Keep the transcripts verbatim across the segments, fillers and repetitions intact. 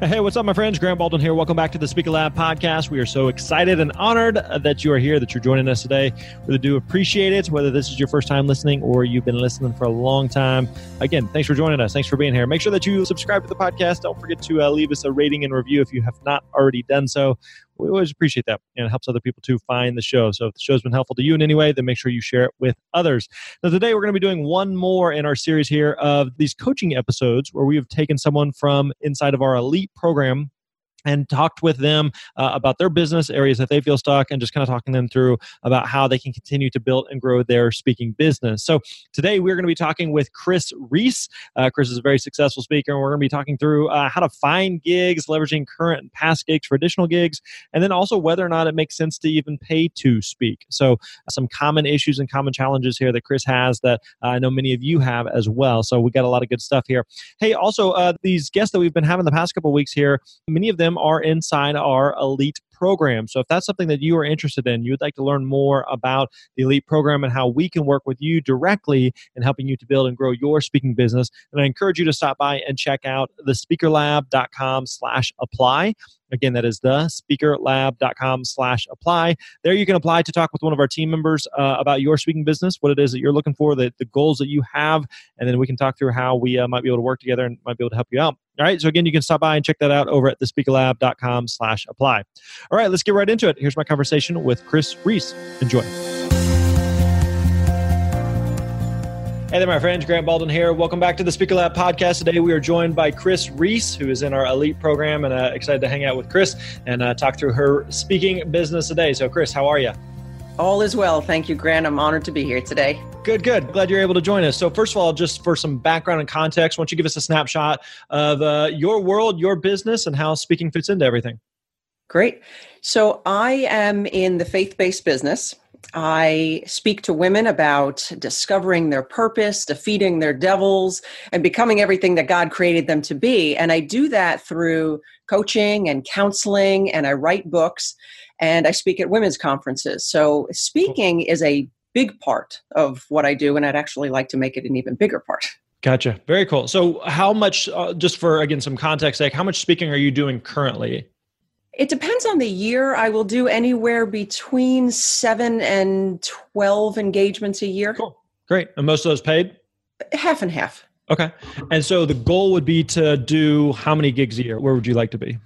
Hey, what's up, my friends? Graham Baldwin here. Welcome back to the Speaker Lab podcast. We are so excited and honored that you are here, that you're joining us today. Really do appreciate it, whether this is your first time listening or you've been listening for a long time. Again, thanks for joining us. Thanks for being here. Make sure that you subscribe to the podcast. Don't forget to uh, leave us a rating and review if you have not already done so. We always appreciate that, and it helps other people to find the show. So if the show's been helpful to you in any way, then make sure you share it with others. Now, today we're going to be doing one more in our series here of these coaching episodes where we have taken someone from inside of our elite program and talked with them uh, about their business, areas that they feel stuck, and just kind of talking them through about how they can continue to build and grow their speaking business. So today we're going to be talking with Kris Reece. Uh, Kris is a very successful speaker, and we're going to be talking through uh, how to find gigs, leveraging current and past gigs for additional gigs, and then also whether or not it makes sense to even pay to speak. So uh, some common issues and common challenges here that Kris has that uh, I know many of you have as well. So we got a lot of good stuff here. Hey, also uh, these guests that we've been having the past couple of weeks here, many of them are inside our elite program. So if that's something that you are interested in, you would like to learn more about the elite program and how we can work with you directly in helping you to build and grow your speaking business, and I encourage you to stop by and check out thespeakerlab.com slash apply. Again, that is thespeakerlab.com slash apply. There you can apply to talk with one of our team members uh, about your speaking business, what it is that you're looking for, the, the goals that you have, and then we can talk through how we uh, might be able to work together and might be able to help you out. All right. So again, you can stop by and check that out over at thespeakerlab.com slash apply. All right, let's get right into it. Here's my conversation with Kris Reece. Enjoy. Hey there, my friends. Grant Baldwin here. Welcome back to the Speaker Lab podcast. Today, we are joined by Kris Reece, who is in our elite program, and uh, excited to hang out with Kris and uh, talk through her speaking business today. So, Kris, how are you? All is well. Thank you, Grant. I'm honored to be here today. Good, good. Glad you're able to join us. So first of all, just for some background and context, why don't you give us a snapshot of uh, your world, your business, and how speaking fits into everything? Great. So I am in the faith-based business. I speak to women about discovering their purpose, defeating their devils, and becoming everything that God created them to be. And I do that through coaching and counseling, and I write books, and I speak at women's conferences. So speaking is a big part of what I do, and I'd actually like to make it an even bigger part. Gotcha. Very cool. So how much, uh, just for, again, some context sake, how much speaking are you doing currently? It depends on the year. I will do anywhere between seven and twelve engagements a year. Cool. Great. And most of those paid? Half and half. Okay. And so the goal would be to do how many gigs a year? Where would you like to be?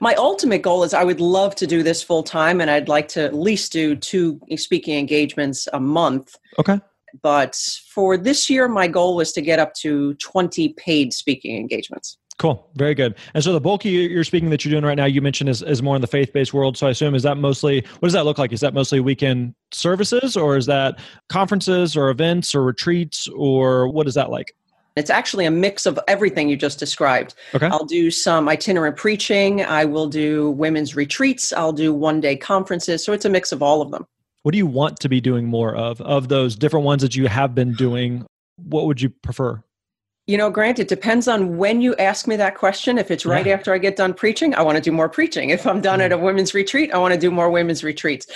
My ultimate goal is I would love to do this full time, and I'd like to at least do two speaking engagements a month. Okay. But for this year, my goal was to get up to twenty paid speaking engagements. Cool. Very good. And so the bulk of your speaking that you're doing right now, you mentioned is, is more in the faith-based world. So I assume, is that mostly, what does that look like? Is that mostly weekend services, or is that conferences or events or retreats, or what is that like? It's actually a mix of everything you just described. Okay. I'll do some itinerant preaching. I will do women's retreats. I'll do one-day conferences. So it's a mix of all of them. What do you want to be doing more of, of those different ones that you have been doing? What would you prefer? You know, Grant, it depends on when you ask me that question. If it's right yeah. after I get done preaching, I want to do more preaching. If I'm done mm-hmm. at a women's retreat, I want to do more women's retreats.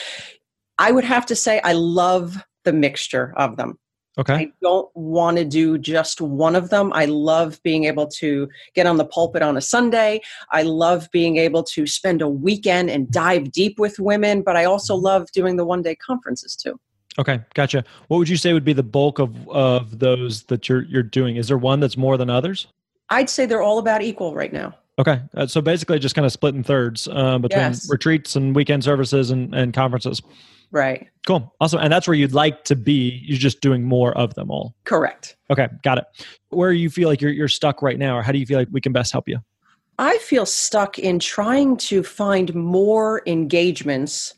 I would have to say I love the mixture of them. Okay. I don't want to do just one of them. I love being able to get on the pulpit on a Sunday. I love being able to spend a weekend and dive deep with women, but I also love doing the one-day conferences too. Okay, gotcha. What would you say would be the bulk of, of those that you're you're doing? Is there one that's more than others? I'd say they're all about equal right now. Okay, uh, so basically just kind of split in thirds uh, between yes. retreats and weekend services and, and conferences. Right. Cool. Awesome. And that's where you'd like to be. You're just doing more of them all. Correct. Okay. Got it. Where do you feel like you're, you're stuck right now, or how do you feel like we can best help you? I feel stuck in trying to find more engagements,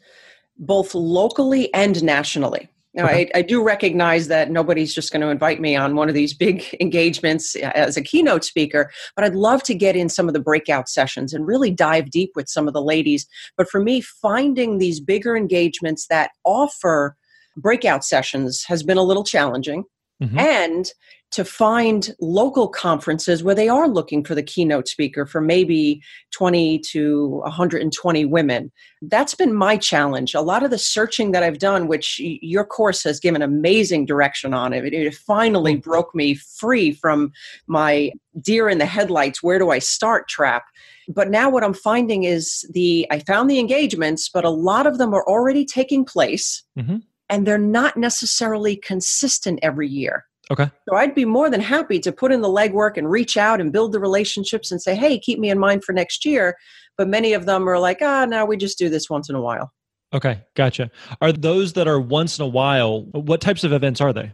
both locally and nationally. Now, okay. I, I do recognize that nobody's just going to invite me on one of these big engagements as a keynote speaker, but I'd love to get in some of the breakout sessions and really dive deep with some of the ladies. But for me, finding these bigger engagements that offer breakout sessions has been a little challenging. Mm-hmm. And to find local conferences where they are looking for the keynote speaker for maybe twenty to one hundred twenty women. That's been my challenge. A lot of the searching that I've done, which your course has given amazing direction on, it, it finally broke me free from my deer in the headlights, where do I start trap. But now what I'm finding is the, I found the engagements, but a lot of them are already taking place, mm-hmm. and they're not necessarily consistent every year. Okay. So I'd be more than happy to put in the legwork and reach out and build the relationships and say, hey, keep me in mind for next year. But many of them are like, ah, no, we just do this once in a while. Okay. Gotcha. Are those that are once in a while, what types of events are they?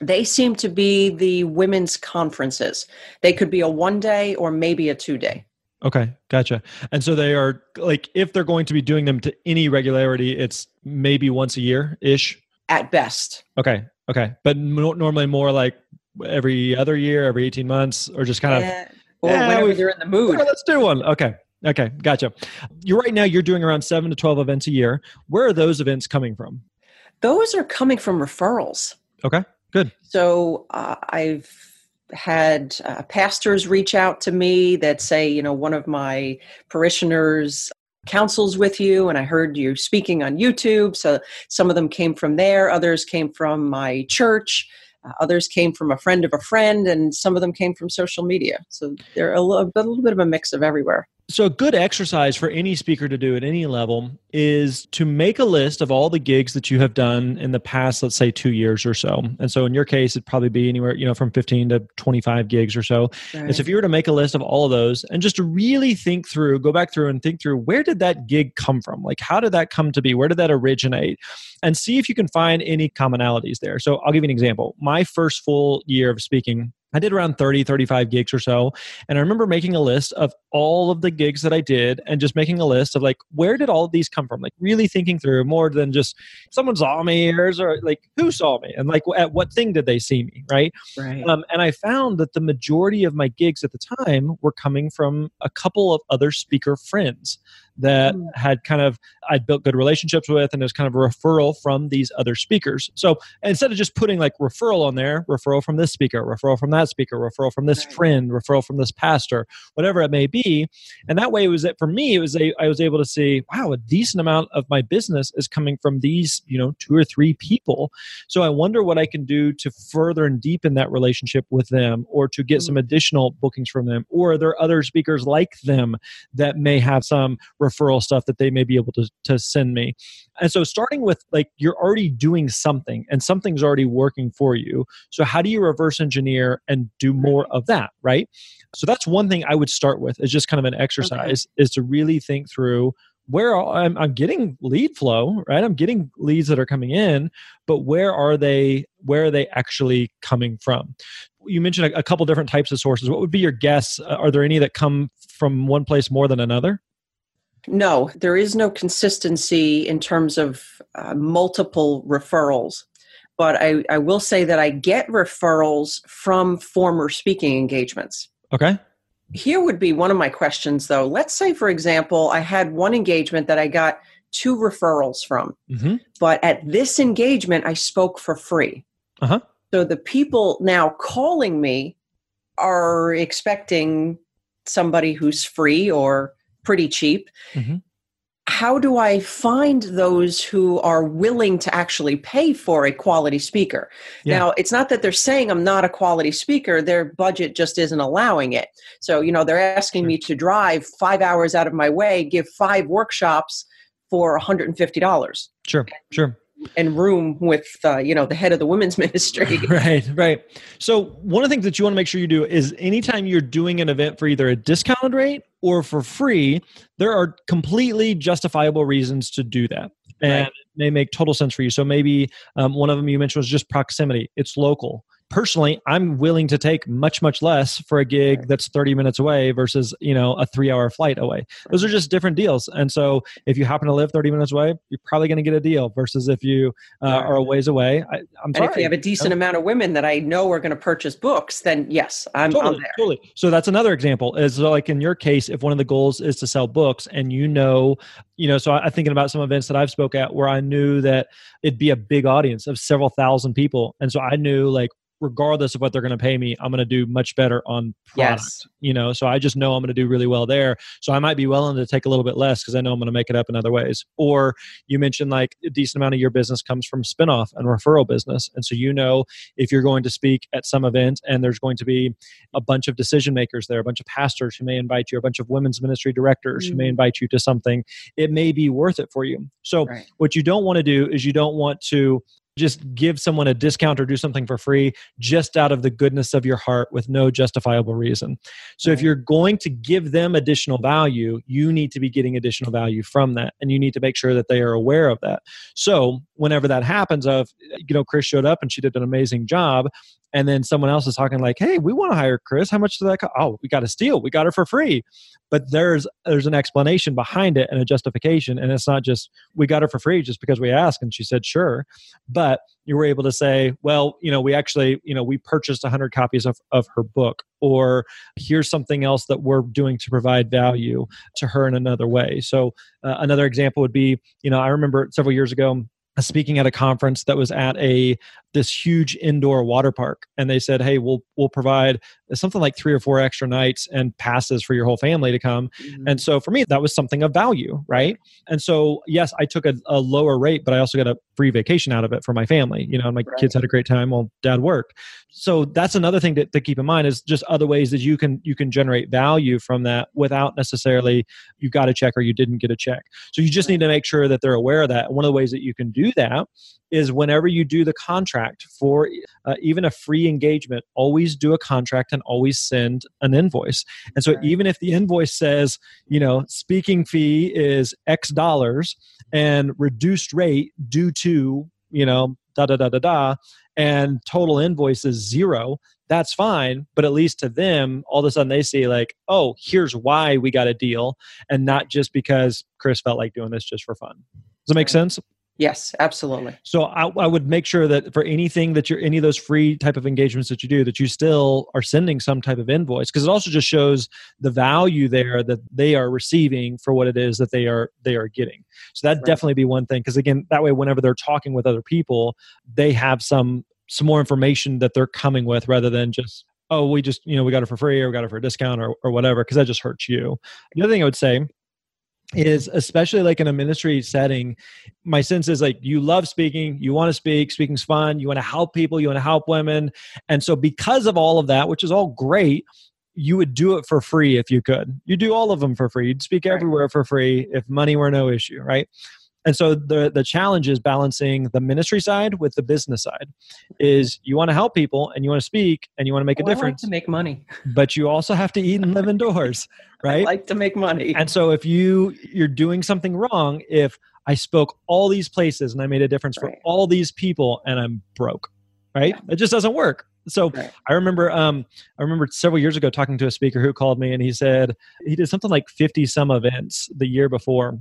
They seem to be the women's conferences. They could be a one day or maybe a two day. Okay. Gotcha. And so they are like, if they're going to be doing them to any regularity, it's maybe once a year-ish? At best. Okay. Okay. But normally more like every other year, every eighteen months, or just kind of... Yeah. Or yeah, whenever they're in the mood. Oh, let's do one. Okay. Okay. Gotcha. You're right now, you're doing around seven to twelve events a year. Where are those events coming from? Those are coming from referrals. Okay. Good. So uh, I've had uh, pastors reach out to me that say, you know, one of my parishioners counsels with you, and I heard you speaking on YouTube. So some of them came from there. Others came from my church. Uh, others came from a friend of a friend, and some of them came from social media. So they're a little, a little bit of a mix of everywhere. So a good exercise for any speaker to do at any level is to make a list of all the gigs that you have done in the past, let's say two years or so. And so in your case, it'd probably be anywhere, you know, from fifteen to twenty-five gigs or so. Right. And so if you were to make a list of all of those and just to really think through, go back through and think through, where did that gig come from? Like, how did that come to be? Where did that originate? And see if you can find any commonalities there. So I'll give you an example. My first full year of speaking, I did around thirty, thirty-five gigs or so. And I remember making a list of all of the gigs that I did and just making a list of like, where did all of these come from? Like really thinking through more than just someone saw me or, or like who saw me and like at what thing did they see me, right? Right. Um, and I found that the majority of my gigs at the time were coming from a couple of other speaker friends that mm. had kind of, I'd built good relationships with, and it was kind of a referral from these other speakers. So instead of just putting like referral on there, referral from this speaker, referral from that speaker, referral from this right. friend, referral from this pastor, whatever it may be. And that way it was that for me, it was a, I was able to see, wow, a decent amount of my business is coming from these, you know, two or three people. So I wonder what I can do to further and deepen that relationship with them, or to get mm-hmm. some additional bookings from them, or are there other speakers like them that may have some referral stuff that they may be able to, to send me. And so starting with like, you're already doing something and something's already working for you. So how do you reverse engineer and do more of that, right? So that's one thing I would start with, is just kind of an exercise, okay. is to really think through where I'm, I'm getting lead flow, right? I'm getting leads that are coming in, but where are they, where are they actually coming from? You mentioned a, a couple different types of sources. What would be your guess? Are there any that come from one place more than another? No, there is no consistency in terms of uh, multiple referrals. But I, I will say that I get referrals from former speaking engagements. Okay. Here would be one of my questions, though. Let's say, for example, I had one engagement that I got two referrals from. Mm-hmm. But at this engagement, I spoke for free. Uh-huh. So the people now calling me are expecting somebody who's free or pretty cheap. Mm-hmm. How do I find those who are willing to actually pay for a quality speaker? Yeah. Now, it's not that they're saying I'm not a quality speaker. Their budget just isn't allowing it. So, you know, they're asking sure. me to drive five hours out of my way, give five workshops for one hundred fifty dollars. Sure, sure. And room with, uh, you know, the head of the women's ministry. Right, right. So one of the things that you want to make sure you do is anytime you're doing an event for either a discounted rate or for free, there are completely justifiable reasons to do that. And right. may make total sense for you. So maybe um, one of them you mentioned was just proximity. It's local. Personally, I'm willing to take much, much less for a gig that's thirty minutes away versus, you know, a three hour flight away. Those are just different deals. And so if you happen to live thirty minutes away, you're probably going to get a deal versus if you uh, are a ways away. I, I'm sorry. And if you have a decent you know? amount of women that I know are going to purchase books, then yes, I'm, totally, I'm there. Totally. So that's another example is like in your case, if one of the goals is to sell books and you know, you know, so I, I'm thinking about some events that I've spoke at where I knew that it'd be a big audience of several thousand people. And so I knew like, regardless of what they're going to pay me, I'm going to do much better on product, yes. you know? So I just know I'm going to do really well there. So I might be willing to take a little bit less because I know I'm going to make it up in other ways. Or you mentioned like a decent amount of your business comes from spinoff and referral business. And so, you know, if you're going to speak at some event and there's going to be a bunch of decision makers there, a bunch of pastors who may invite you, a bunch of women's ministry directors mm-hmm. who may invite you to something, it may be worth it for you. So right. what you don't want to do is you don't want to just give someone a discount or do something for free just out of the goodness of your heart with no justifiable reason. So right. if you're going to give them additional value, you need to be getting additional value from that. And you need to make sure that they are aware of that. So whenever that happens of, you know, Kris showed up and she did an amazing job. And then someone else is talking like, hey, we want to hire Kris. How much did that cost? Oh, we got a steal. We got her for free. But there's there's an explanation behind it and a justification. And it's not just, we got her for free just because we asked. And she said, sure. But you were able to say, well, you know, we actually, you know, we purchased one hundred copies of, of her book, or here's something else that we're doing to provide value to her in another way. So uh, another example would be, you know, I remember several years ago, speaking at a conference that was at a this huge indoor water park, and they said, "Hey, we'll we'll provide something like three or four extra nights and passes for your whole family to come." Mm-hmm. And so for me, that was something of value, right? And so yes, I took a, a lower rate, but I also got a free vacation out of it for my family. You know, and my right. kids had a great time while Dad worked. So that's another thing to, to keep in mind is just other ways that you can you can generate value from that without necessarily you got a check or you didn't get a check. So you just right. need to make sure that they're aware of that. One of the ways that you can do that is whenever you do the contract for uh, even a free engagement, always do a contract and always send an invoice. And so right. even if the invoice says, you know, speaking fee is X dollars and reduced rate due to, you know, da, da, da, da, da, and total invoice is zero, that's fine. But at least to them, all of a sudden they see like, oh, here's why we got a deal and not just because Kris felt like doing this just for fun. Does that make right. sense? Yes, absolutely. So I, I would make sure that for anything that you're, any of those free type of engagements that you do, that you still are sending some type of invoice, because it also just shows the value there that they are receiving for what it is that they are, they are getting. So that'd right. definitely be one thing. Because again, that way, whenever they're talking with other people, they have some, some more information that they're coming with rather than just, oh, we just, you know, we got it for free or we got it for a discount or, or whatever, because that just hurts you. The other thing I would say is, especially like in a ministry setting, my sense is like, you love speaking, you want to speak, speaking's fun, you want to help people, you want to help women. And so because of all of that, which is all great, you would do it for free if you could. You do all of them for free. You'd speak right. everywhere for free if money were no issue, right? And so the the challenge is balancing the ministry side with the business side. Is you want to help people and you want to speak and you want to make oh, a difference. I like to make money, but you also have to eat and live indoors, right? I like to make money. And so if you you're doing something wrong, if I spoke all these places and I made a difference right. for all these people and I'm broke, right? Yeah. It just doesn't work. So right. I remember, um, I remember several years ago talking to a speaker who called me and he said he did something like fifty some events the year before.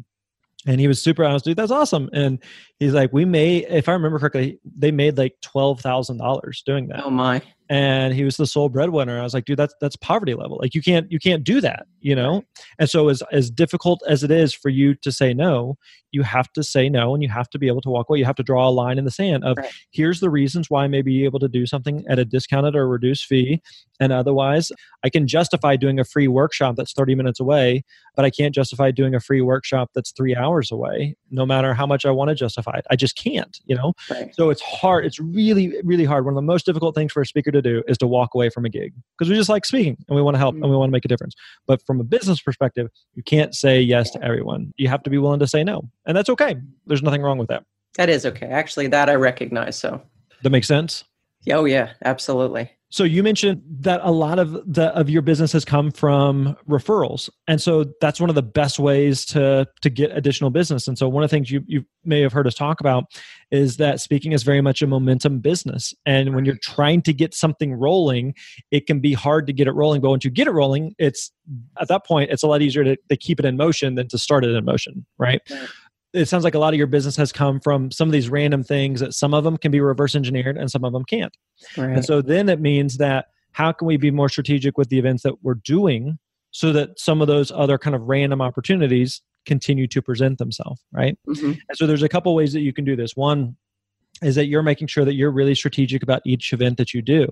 And he was super honest, dude, that's awesome. And he's like, we made, if I remember correctly, they made like twelve thousand dollars doing that. Oh my. And he was the sole breadwinner. I was like, dude, that's, that's poverty level. Like you can't, you can't do that, you know? And so as, as difficult as it is for you to say no, you have to say no and you have to be able to walk away. You have to draw a line in the sand of right. here's the reasons why I may be able to do something at a discounted or reduced fee. And otherwise I can justify doing a free workshop that's thirty minutes away, but I can't justify doing a free workshop that's three hours away, no matter how much I want to justify it. I just can't, you know? Right. So it's hard. It's really, really hard. One of the most difficult things for a speaker to to do is to walk away from a gig because we just like speaking and we want to help and we want to make a difference. But from a business perspective, you can't say yes to everyone. You have to be willing to say no. And that's okay. There's nothing wrong with that. That is okay. Actually, that I recognize. So that makes sense. Oh yeah, absolutely. So you mentioned that a lot of the of your business has come from referrals. And so that's one of the best ways to to get additional business. And so one of the things you you may have heard us talk about is that speaking is very much a momentum business. And when you're trying to get something rolling, it can be hard to get it rolling. But once you get it rolling, it's at that point, it's a lot easier to, to keep it in motion than to start it in motion, right? right. It sounds like a lot of your business has come from some of these random things that some of them can be reverse engineered and some of them can't. Right. And so then it means that how can we be more strategic with the events that we're doing so that some of those other kind of random opportunities continue to present themselves, right? Mm-hmm. And so there's a couple ways that you can do this. One is that you're making sure that you're really strategic about each event that you do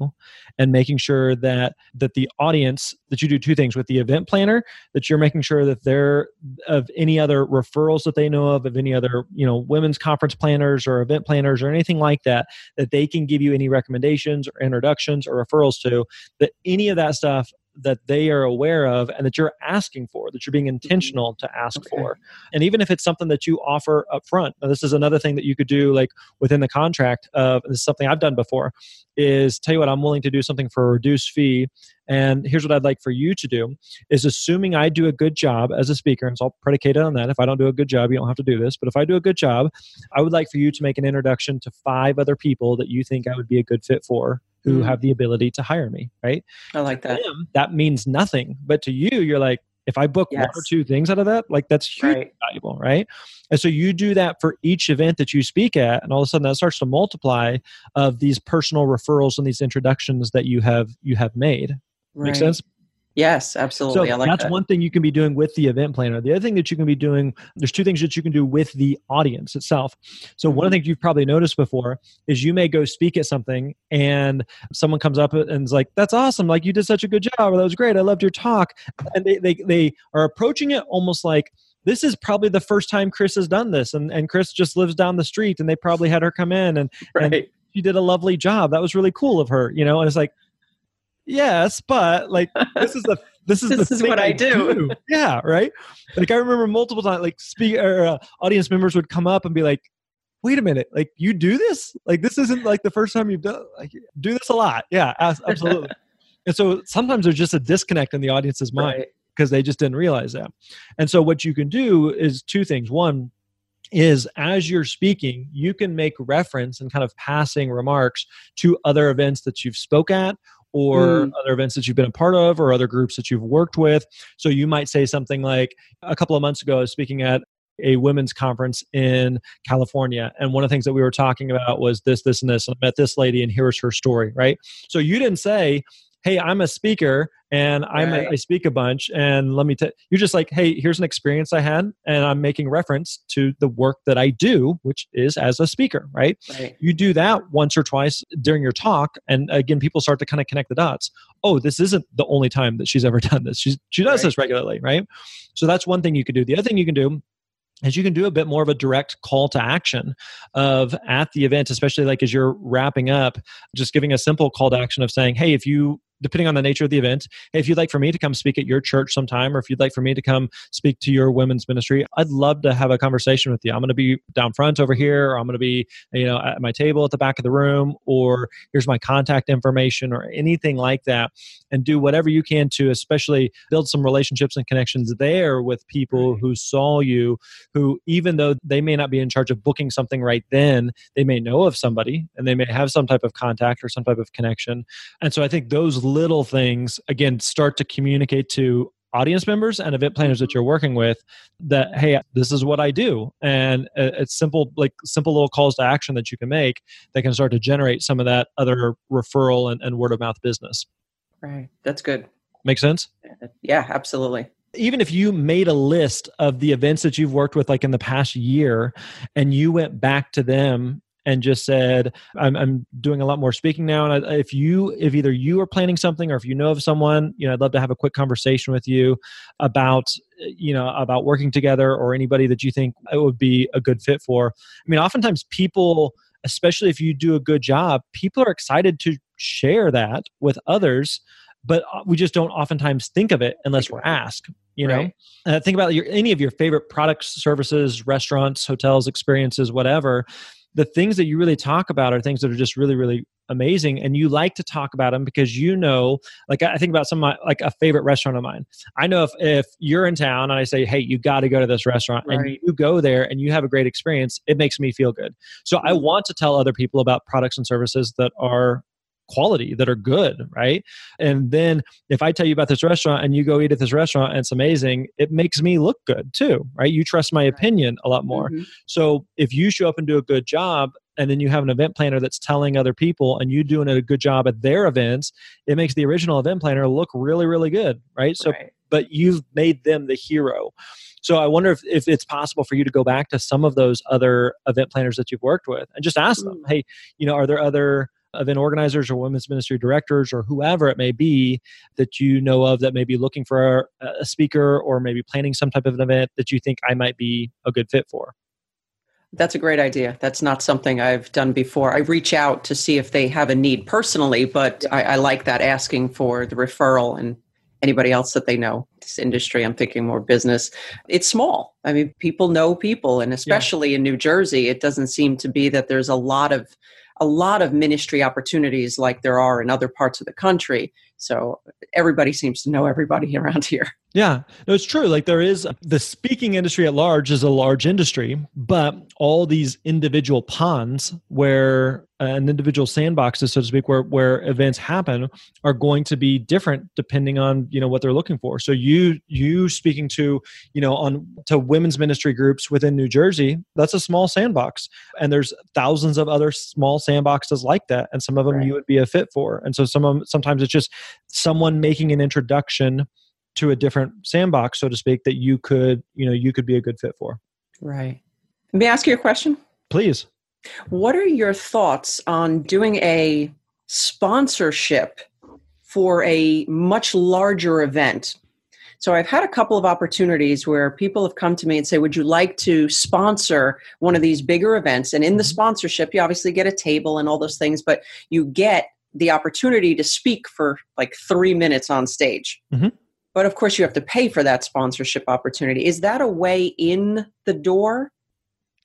and making sure that that the audience, that you do two things with the event planner, that you're making sure that they're of any other referrals that they know of, of any other, you know, women's conference planners or event planners or anything like that, that they can give you any recommendations or introductions or referrals to, that any of that stuff that they are aware of and that you're asking for, that you're being intentional to ask okay. for. And even if it's something that you offer up front, now this is another thing that you could do like within the contract of, and this is something I've done before, is tell you what, I'm willing to do something for a reduced fee. And here's what I'd like for you to do is assuming I do a good job as a speaker, and so I'll predicate it on that. If I don't do a good job, you don't have to do this. But if I do a good job, I would like for you to make an introduction to five other people that you think I would be a good fit for who have the ability to hire me, right? I like that. To them, that means nothing. But to you, you're like, if I book yes. one or two things out of that, like that's hugely right. valuable, right? And so you do that for each event that you speak at, and all of a sudden that starts to multiply of these personal referrals and these introductions that you have you have made. Right. Make sense? Yes, absolutely. So I like that's that. One thing you can be doing with the event planner. The other thing that you can be doing, there's two things that you can do with the audience itself. So mm-hmm. one of the things you've probably noticed before is you may go speak at something and someone comes up and is like, that's awesome. Like you did such a good job. Or that was great. I loved your talk. And they, they, they are approaching it almost like, this is probably the first time Kris has done this. And, and Kris just lives down the street and they probably had her come in and, right. and she did a lovely job. That was really cool of her, you know? And it's like, yes, but like this is the this is this the is thing what I do. do. Yeah, right. Like I remember multiple times, like speak or uh, audience members would come up and be like, "Wait a minute, like you do this? Like this isn't like the first time you've done like do this a lot." Yeah, absolutely. And so sometimes there's just a disconnect in the audience's mind because right. they just didn't realize that. And so what you can do is two things. One is as you're speaking, you can make reference and kind of passing remarks to other events that you've spoke at, or mm. other events that you've been a part of, or other groups that you've worked with. So you might say something like, a couple of months ago, I was speaking at a women's conference in California. And one of the things that we were talking about was this, this, and this. And I met this lady and here's her story, right? So you didn't say, hey, I'm a speaker and I'm right. a, I speak a bunch and let me tell you, just like, hey, here's an experience I had and I'm making reference to the work that I do, which is as a speaker, right? right? You do that once or twice during your talk. And again, people start to kind of connect the dots. Oh, this isn't the only time that she's ever done this. She's, she does right. this regularly, right? So that's one thing you could do. The other thing you can do is you can do a bit more of a direct call to action of at the event, especially like as you're wrapping up, just giving a simple call to action of saying, hey, if you, depending on the nature of the event, hey, if you'd like for me to come speak at your church sometime, or if you'd like for me to come speak to your women's ministry, I'd love to have a conversation with you. I'm going to be down front over here, or I'm going to be, you know, at my table at the back of the room, or here's my contact information or anything like that. And do whatever you can to especially build some relationships and connections there with people who saw you, who even though they may not be in charge of booking something right then, they may know of somebody and they may have some type of contact or some type of connection. And so I think those little things, again, start to communicate to audience members and event planners that you're working with that, hey, this is what I do. And it's simple, like simple little calls to action that you can make that can start to generate some of that other referral and, and word of mouth business. Right. That's good. Make sense? Yeah, absolutely. Even if you made a list of the events that you've worked with, like in the past year, and you went back to them and just said, I'm, I'm doing a lot more speaking now. And I, if you, if either you are planning something, or if you know of someone, you know, I'd love to have a quick conversation with you about, you know, about working together, or anybody that you think it would be a good fit for. I mean, oftentimes people, especially if you do a good job, people are excited to share that with others, but we just don't oftentimes think of it unless we're asked. You know, right. uh, think about your, any of your favorite products, services, restaurants, hotels, experiences, whatever. the things that you really talk about are things that are just really, really amazing. And you like to talk about them because you know, like I think about some of my, like a favorite restaurant of mine. I know if, if you're in town and I say, hey, you got to go to this restaurant right. and you go there and you have a great experience, it makes me feel good. So I want to tell other people about products and services that are quality, that are good, right? And then if I tell you about this restaurant and you go eat at this restaurant and it's amazing, it makes me look good too, right? You trust my opinion a lot more. Mm-hmm. So if you show up and do a good job and then you have an event planner that's telling other people and you doing a good job at their events, it makes the original event planner look really, really good, right? So, right. But you've made them the hero. So I wonder if, if it's possible for you to go back to some of those other event planners that you've worked with and just ask mm. them, hey, you know, are there other event organizers or women's ministry directors or whoever it may be that you know of that may be looking for a, a speaker or maybe planning some type of an event that you think I might be a good fit for? That's a great idea. That's not something I've done before. I reach out to see if they have a need personally, but I, I like that asking for the referral and anybody else that they know. This industry, I'm thinking more business. It's small. I mean, people know people, and especially yeah. in New Jersey, it doesn't seem to be that there's a lot of a lot of ministry opportunities like there are in other parts of the country. So everybody seems to know everybody around here. Yeah, no, it's true. Like there is the speaking industry at large is a large industry, but all these individual ponds where uh, an individual sandboxes, so to speak, where, where events happen are going to be different depending on, you know, what they're looking for. So you, you speaking to, you know, on to women's ministry groups within New Jersey, that's a small sandbox. And there's thousands of other small sandboxes like that. And some of them right. you would be a fit for. And so some of them, sometimes it's just someone making an introduction to a different sandbox, so to speak, that you could, you know, you could be a good fit for. Right. Let me ask you a question. Please. What are your thoughts on doing a sponsorship for a much larger event? So I've had a couple of opportunities where people have come to me and say, would you like to sponsor one of these bigger events? And in the sponsorship, you obviously get a table and all those things, but you get the opportunity to speak for like three minutes on stage. Mm-hmm. But of course, you have to pay for that sponsorship opportunity. Is that a way in the door?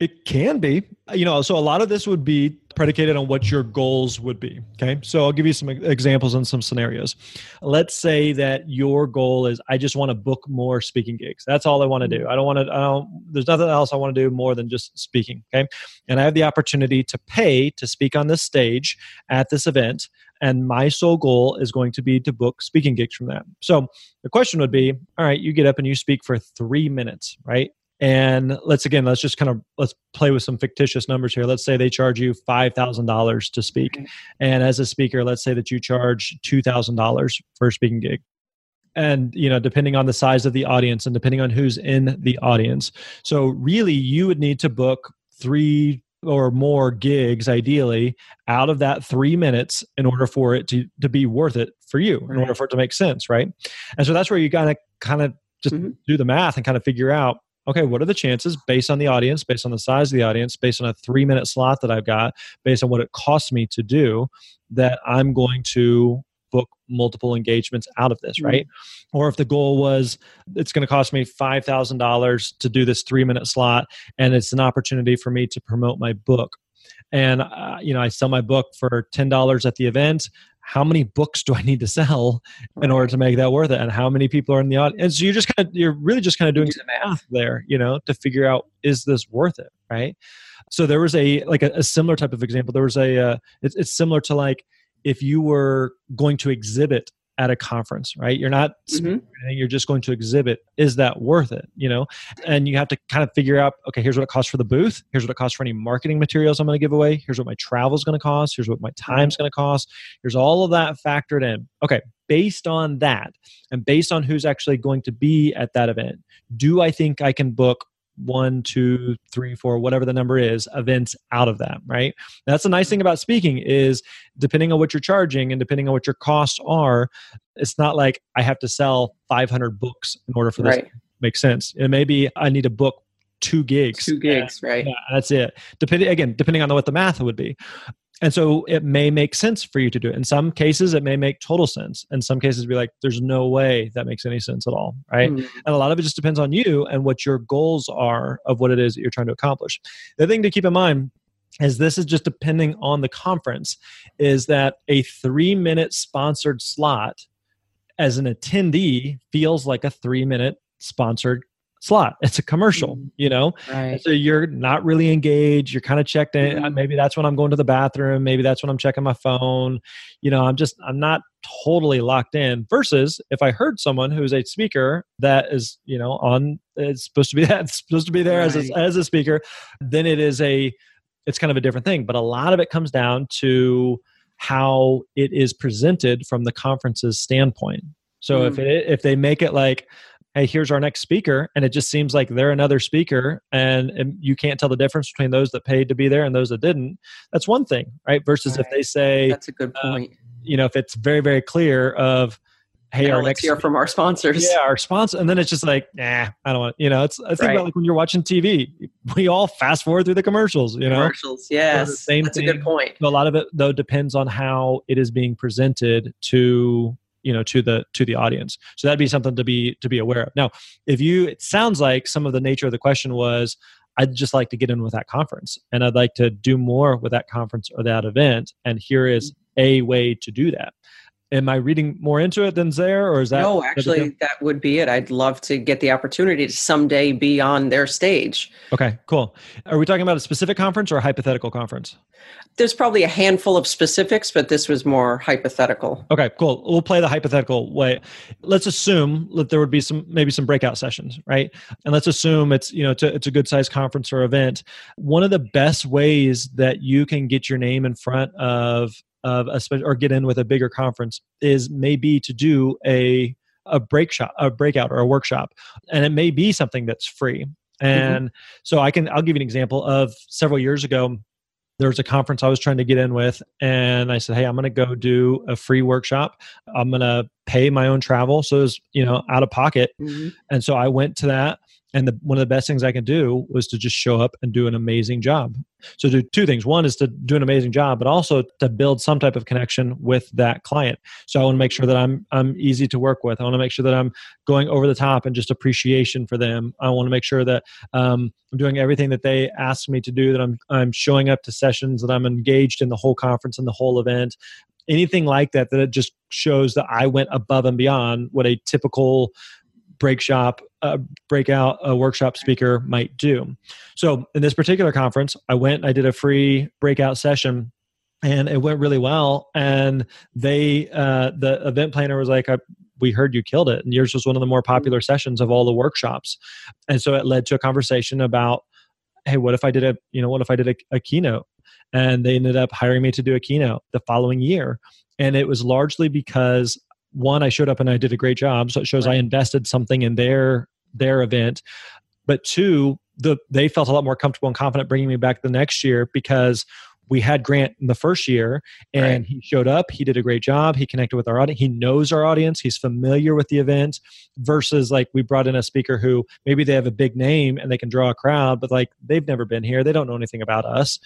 It can be. You know, so a lot of this would be predicated on what your goals would be. Okay. So I'll give you some examples and some scenarios. Let's say that your goal is, I just want to book more speaking gigs. That's all I want to do. I don't want to, I don't, there's nothing else I want to do more than just speaking. Okay. And I have the opportunity to pay to speak on this stage at this event. And my sole goal is going to be to book speaking gigs from that. So the question would be, all right, you get up and you speak for three minutes, right? And let's, again, let's just kind of, let's play with some fictitious numbers here. Let's say they charge you five thousand dollars to speak. Okay. And as a speaker, let's say that you charge two thousand dollars for a speaking gig. And, you know, depending on the size of the audience and depending on who's in the audience. So really you would need to book three or more gigs ideally out of that three minutes in order for it to, to be worth it for you, right. in order for it to make sense. Right. And so that's where you gotta kind of just mm-hmm. do the math and kind of figure out, okay, what are the chances based on the audience, based on the size of the audience, based on a three-minute slot that I've got, based on what it costs me to do, that I'm going to book multiple engagements out of this, right? Mm-hmm. Or if the goal was, it's going to cost me five thousand dollars to do this three-minute slot, and it's an opportunity for me to promote my book. And uh, you know, I sell my book for ten dollars at the event. How many books do I need to sell in order to make that worth it? And how many people are in the audience? And so you're just kind of, you're really just kind of doing do the math there, you know, to figure out, is this worth it? Right. So there was a, like a, a similar type of example. There was a, uh, it's, it's similar to like, if you were going to exhibit at a conference, right? You're not, mm-hmm. you're just going to exhibit. Is that worth it? You know, and you have to kind of figure out, okay, here's what it costs for the booth. Here's what it costs for any marketing materials I'm going to give away. Here's what my travel is going to cost. Here's what my time's going to cost. Here's all of that factored in. Okay. Based on that and based on who's actually going to be at that event, do I think I can book one, two, three, four, whatever the number is, events out of that, right? That's the nice thing about speaking is depending on what you're charging and depending on what your costs are, it's not like I have to sell five hundred books in order for this right. to make sense. And maybe I need to book two gigs. Two gigs, yeah, right. Yeah, that's it. Depending Again, depending on what the math would be. And so it may make sense for you to do it. In some cases, it may make total sense. In some cases, be like, there's no way that makes any sense at all, right? Mm-hmm. And a lot of it just depends on you and what your goals are of what it is that you're trying to accomplish. The thing to keep in mind is this is just depending on the conference, is that a three-minute sponsored slot as an attendee feels like a three-minute sponsored slot. It's a commercial, you know? Right. So you're not really engaged. You're kind of checked in. Mm-hmm. Maybe that's when I'm going to the bathroom. Maybe that's when I'm checking my phone. You know, I'm just, I'm not totally locked in versus if I heard someone who's a speaker that is, you know, on, it's supposed to be that, supposed to be there right. as a, as a speaker, then it is a, it's kind of a different thing. But a lot of it comes down to how it is presented from the conference's standpoint. So mm. if it, if they make it like, hey, here's our next speaker, and it just seems like they're another speaker, and, and you can't tell the difference between those that paid to be there and those that didn't, that's one thing, right? Versus right. if they say, that's a good point. Um, you know, if it's very, very clear of, hey, yeah, our let's next hear from our sponsors. Yeah, our sponsor. And then it's just like, nah, I don't want, you know, it's, I think right. about like when you're watching T V, we all fast forward through the commercials, you know? Commercials, yes. Same that's thing. A good point. So a lot of it though depends on how it is being presented to, you know, to the, to the audience. So that'd be something to be, to be aware of. Now, if you, it sounds like some of the nature of the question was, I'd just like to get in with that conference and I'd like to do more with that conference or that event. And here is a way to do that. Am I reading more into it than Zaire, or is that? No, actually, that would be it. I'd love to get the opportunity to someday be on their stage. Okay, cool. Are we talking about a specific conference or a hypothetical conference? There's probably a handful of specifics, but this was more hypothetical. Okay, cool. We'll play the hypothetical way. Let's assume that there would be some, maybe some breakout sessions, right? And let's assume it's, you know, it's a, it's a good sized conference or event. One of the best ways that you can get your name in front of of a spe- or get in with a bigger conference is maybe to do a a break shop, a breakout or a workshop. And it may be something that's free. And mm-hmm. so I can, I'll give you an example of several years ago, there was a conference I was trying to get in with. And I said, hey, I'm going to go do a free workshop. I'm going to pay my own travel. So it was, you know, out of pocket. Mm-hmm. And so I went to that. And the, one of the best things I can do was to just show up and do an amazing job. So do two things. One is to do an amazing job, but also to build some type of connection with that client. So I want to make sure that I'm I'm easy to work with. I want to make sure that I'm going over the top and just appreciation for them. I want to make sure that um, I'm doing everything that they ask me to do, that I'm I'm showing up to sessions, that I'm engaged in the whole conference and the whole event. Anything like that, that it just shows that I went above and beyond what a typical break shop, uh, breakout, a workshop speaker might do. So in this particular conference, I went, I did a free breakout session and it went really well. And they, uh, the event planner was like, I, we heard you killed it. And yours was one of the more popular sessions of all the workshops. And so it led to a conversation about, hey, what if I did a, you know, what if I did a, a keynote? And they ended up hiring me to do a keynote the following year. And it was largely because one, I showed up and I did a great job. So it shows right. I invested something in their their event. But two, the, they felt a lot more comfortable and confident bringing me back the next year because we had Grant in the first year and right. he showed up, he did a great job, he connected with our audience, he knows our audience, he's familiar with the event versus like we brought in a speaker who maybe they have a big name and they can draw a crowd, but like they've never been here, they don't know anything about us.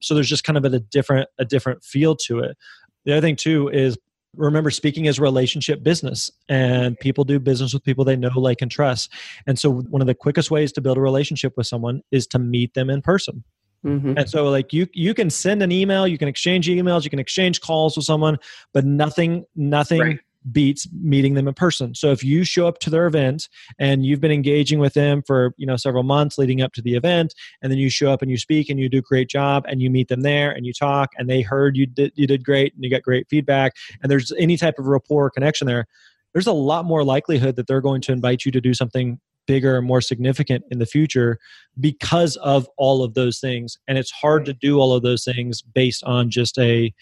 So there's just kind of a different a different feel to it. The other thing too is remember, speaking is relationship business, and people do business with people they know, like, and trust. And so one of the quickest ways to build a relationship with someone is to meet them in person. Mm-hmm. And so like you, you can send an email, you can exchange emails, you can exchange calls with someone, but nothing, nothing right. beats meeting them in person. So if you show up to their event and you've been engaging with them for, you know, several months leading up to the event, and then you show up and you speak and you do a great job and you meet them there and you talk and they heard you did, you did great and you got great feedback and there's any type of rapport or connection there, there's a lot more likelihood that they're going to invite you to do something bigger and more significant in the future because of all of those things. And it's hard to do all of those things based on just a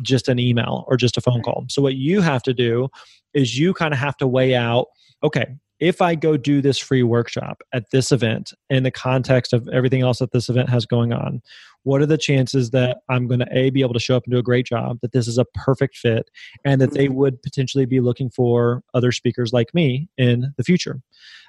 just an email or just a phone call. So what you have to do is you kind of have to weigh out, okay, if I go do this free workshop at this event in the context of everything else that this event has going on, what are the chances that I'm going to A, be able to show up and do a great job, that this is a perfect fit, and that they would potentially be looking for other speakers like me in the future?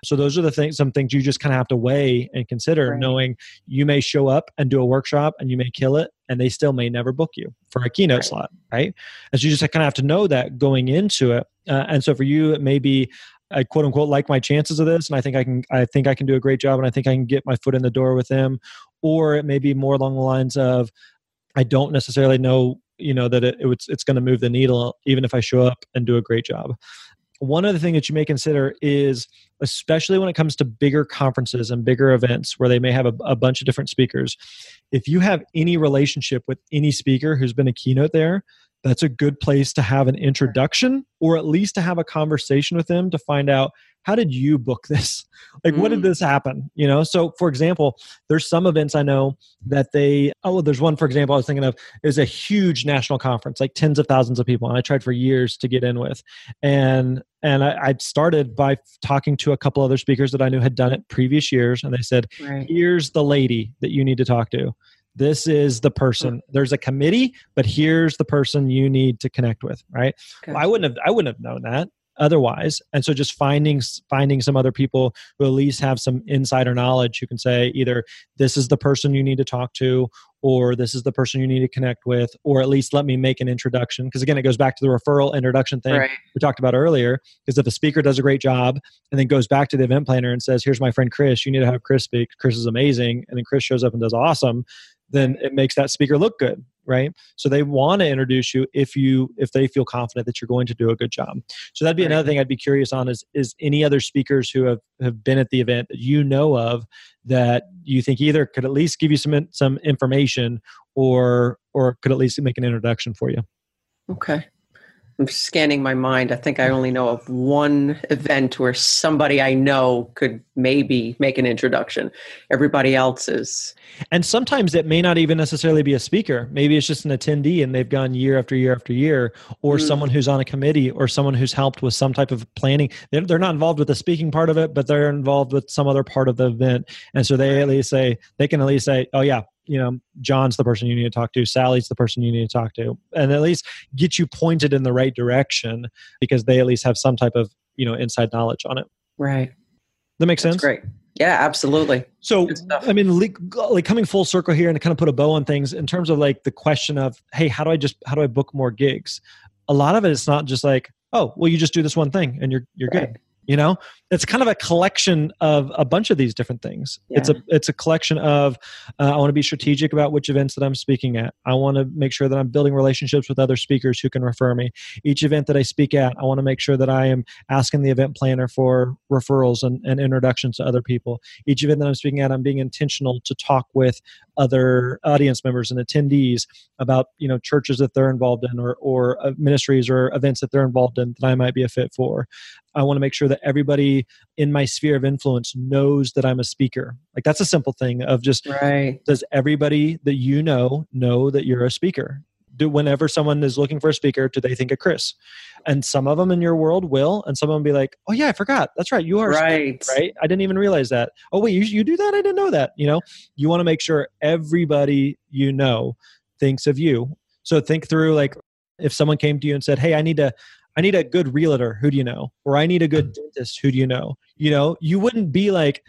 So those are the things, some things you just kind of have to weigh and consider, right. knowing you may show up and do a workshop and you may kill it, and they still may never book you for a keynote right. slot, right? And so you just kind of have to know that going into it. Uh, and so for you, it may be, I quote unquote like my chances of this, and I think I can. I think I can do a great job, and I think I can get my foot in the door with them. or it may be more along the lines of, I don't necessarily know, you know, that it, it was, it's going to move the needle, even if I show up and do a great job. One other thing that you may consider is, especially when it comes to bigger conferences and bigger events where they may have a, a bunch of different speakers, if you have any relationship with any speaker who's been a keynote there, that's a good place to have an introduction, or at least to have a conversation with them to find out, how did you book this? Like, mm. what did this happen? You know, so for example, there's some events I know that they, oh, there's one, for example, I was thinking of is a huge national conference, like tens of thousands of people. And I tried for years to get in with. And, and I I'd started by talking to a couple other speakers that I knew had done it previous years. And they said, right. here's the lady that you need to talk to. This is the person. There's a committee, but here's the person you need to connect with. Right. Okay. Well, I wouldn't have, I wouldn't have known that otherwise. And so just finding, finding some other people who at least have some insider knowledge who can say either this is the person you need to talk to, or this is the person you need to connect with, or at least let me make an introduction. Because again, it goes back to the referral introduction thing right. we talked about earlier, because if a speaker does a great job and then goes back to the event planner and says, here's my friend Kris, you need to have Kris speak. Kris is amazing. And then Kris shows up and does awesome. Then it makes that speaker look good, right? So they want to introduce you if you if they feel confident that you're going to do a good job. So that'd be right. another thing I'd be curious on is is any other speakers who have, have been at the event that you know of that you think either could at least give you some some information or or could at least make an introduction for you. Okay. I'm scanning my mind. I think I only know of one event where somebody I know could maybe make an introduction. Everybody else is. And sometimes it may not even necessarily be a speaker. Maybe it's just an attendee and they've gone year after year after year, or mm. someone who's on a committee, or someone who's helped with some type of planning. They're, they're not involved with the speaking part of it, but they're involved with some other part of the event. And so they at least say, they can at least say, oh yeah, you know, John's the person you need to talk to. Sally's the person you need to talk to, and at least get you pointed in the right direction, because they at least have some type of, you know, inside knowledge on it. Right. That makes That's sense. Great. Yeah, absolutely. So, I mean, like, like coming full circle here and to kind of put a bow on things in terms of like the question of, hey, how do I just, how do I book more gigs? A lot of it, it's not just like, oh, well, you just do this one thing and you're, you're right. good. You know, it's kind of a collection of a bunch of these different things. Yeah. It's a it's a collection of, uh, I want to be strategic about which events that I'm speaking at. I want to make sure that I'm building relationships with other speakers who can refer me. Each event that I speak at, I want to make sure that I am asking the event planner for referrals and, and introductions to other people. Each event that I'm speaking at, I'm being intentional to talk with other audience members and attendees about, you know, churches that they're involved in, or, or ministries or events that they're involved in that I might be a fit for. I want to make sure that everybody in my sphere of influence knows that I'm a speaker. Like, that's a simple thing of just, right. does everybody that you know, know that you're a speaker? Do, whenever someone is looking for a speaker, do they think of Kris? And some of them in your world will, and some of them be like, oh yeah, I forgot. That's right. You are right. a speaker, right? I didn't even realize that. Oh wait, you, you do that? I didn't know that. You know, you want to make sure everybody you know thinks of you. So think through, like, if someone came to you and said, hey, I need to, I need a good realtor. Who do you know? Or I need a good dentist. Who do you know? You know, you wouldn't be like,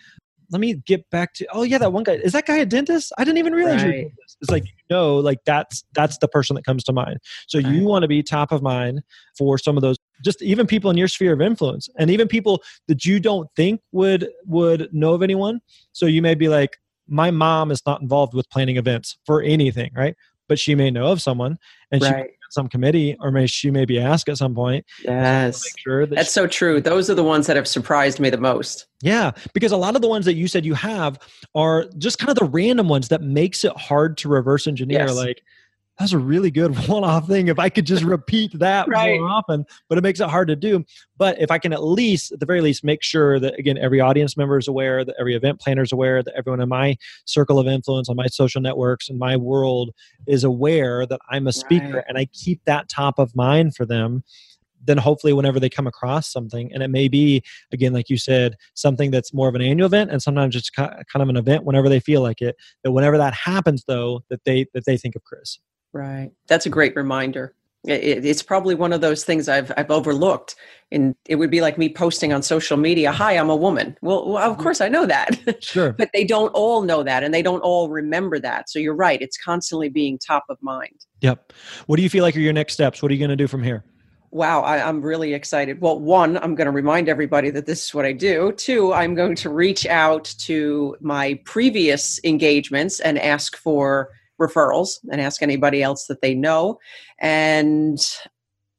let me get back to, oh yeah, that one guy, is that guy a dentist? I didn't even realize right. you're a dentist. It's like, you know, like that's, that's the person that comes to mind. So right. you want to be top of mind for some of those, just even people in your sphere of influence, and even people that you don't think would, would know of anyone. So you may be like, my mom is not involved with planning events for anything. Right. But she may know of someone, and right. she may be on some committee, or may she may be asked at some point. Yes. So make sure that That's she- so true. Those are the ones that have surprised me the most. Yeah. Because a lot of the ones that you said you have are just kind of the random ones that makes it hard to reverse engineer. Yes. Like, that's a really good one-off thing. If I could just repeat that right. more often, but it makes it hard to do. But if I can at least, at the very least, make sure that, again, every audience member is aware, that every event planner is aware, that everyone in my circle of influence on my social networks and my world is aware that I'm a speaker, right. and I keep that top of mind for them, then hopefully whenever they come across something, and it may be, again, like you said, something that's more of an annual event, and sometimes it's kind of an event whenever they feel like it, that whenever that happens, though, that they that they think of Kris. Right. That's a great reminder. It, it's probably one of those things I've I've overlooked. And it would be like me posting on social media, hi, I'm a woman. Well, well of course I know that. Sure. But they don't all know that, and they don't all remember that. So you're right. It's constantly being top of mind. Yep. What do you feel like are your next steps? What are you going to do from here? Wow, I, I'm really excited. Well, one, I'm going to remind everybody that this is what I do. Two, I'm going to reach out to my previous engagements and ask for referrals and ask anybody else that they know. And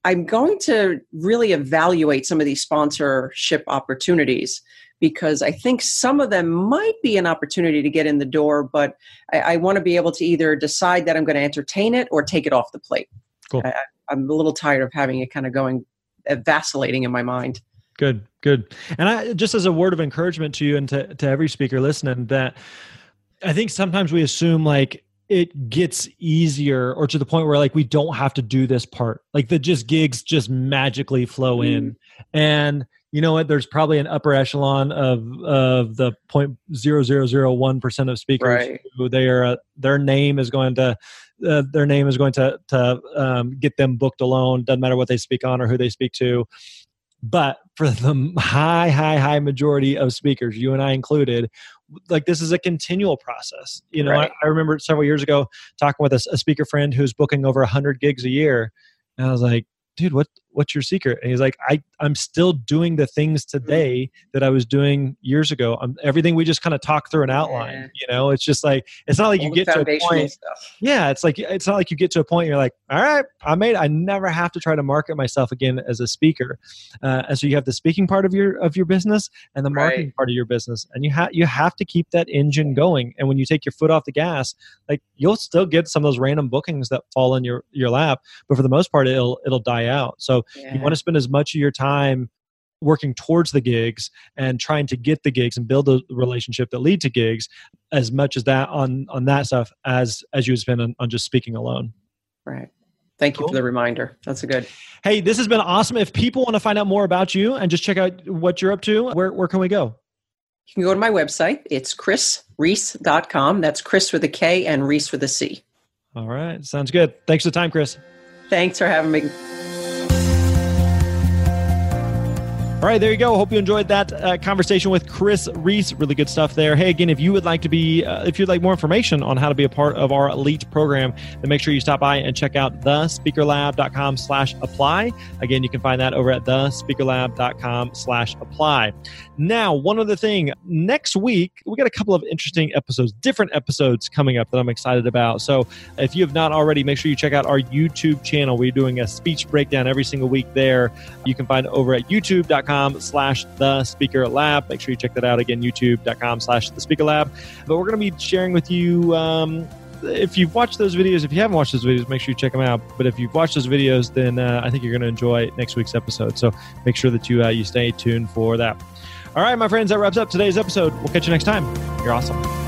I'm going to really evaluate some of these sponsorship opportunities, because I think some of them might be an opportunity to get in the door, but I, I want to be able to either decide that I'm going to entertain it or take it off the plate. Cool. I, I'm a little tired of having it kind of going, uh, vacillating in my mind. Good, good. And I, just as a word of encouragement to you and to, to every speaker listening, that I think sometimes we assume like it gets easier, or to the point where like we don't have to do this part, like the just gigs just magically flow mm. in. And you know what? There's probably an upper echelon of of the zero point zero zero zero one percent of speakers right. who they are, uh, their name is going to. Uh, their name is going to to um, get them booked alone. Doesn't matter what they speak on or who they speak to. But for the high, high, high majority of speakers, you and I included, like this is a continual process. You know, right. I, I remember several years ago talking with a, a speaker friend who's booking over one hundred gigs a year, and I was like, "Dude, what what's your secret?" And he's like, "I I'm still doing the things today that I was doing years ago. I'm, everything we just kind of talk through an outline. Yeah. You know, it's just like it's not like all you get to a point. Stuff. Yeah, it's like it's not like you get to a point. And you're like, all right, I made. I never have to try to market myself again as a speaker. Uh, and so you have the speaking part of your of your business and the marketing right. part of your business, and you have you have to keep that engine going. And when you take your foot off the gas, like you'll still get some of those random bookings that fall in your your lap, but for the most part, it'll it'll die out. So yeah. You want to spend as much of your time working towards the gigs and trying to get the gigs and build a relationship that lead to gigs as much as that on, on that stuff as, as you spend on, on just speaking alone. Right. Thank you cool. for the reminder. That's a good. Hey, this has been awesome. If people want to find out more about you and just check out what you're up to, where, where can we go? You can go to my website. It's kris reece dot com. That's Kris with a K and Reece with a C. All right. Sounds good. Thanks for the time, Kris. Thanks for having me. All right, there you go. Hope you enjoyed that uh, conversation with Kris Reece. Really good stuff there. Hey, again, if you would like to be, uh, if you'd like more information on how to be a part of our elite program, then make sure you stop by and check out the speaker lab dot com slash apply. Again, you can find that over at the speaker lab dot com slash apply. Now, one other thing. Next week, we got a couple of interesting episodes, different episodes coming up that I'm excited about. So if you have not already, make sure you check out our YouTube channel. We're doing a speech breakdown every single week there. You can find it over at youtube dot com. slash the speaker lab. Make sure you check that out again, youtube.com slash the speaker lab. But we're going to be sharing with you, um, if you've watched those videos, if you haven't watched those videos, make sure you check them out. But if you've watched those videos, then uh, I think you're going to enjoy next week's episode. So make sure that you, uh, you stay tuned for that. All right, my friends, that wraps up today's episode. We'll catch you next time. You're awesome.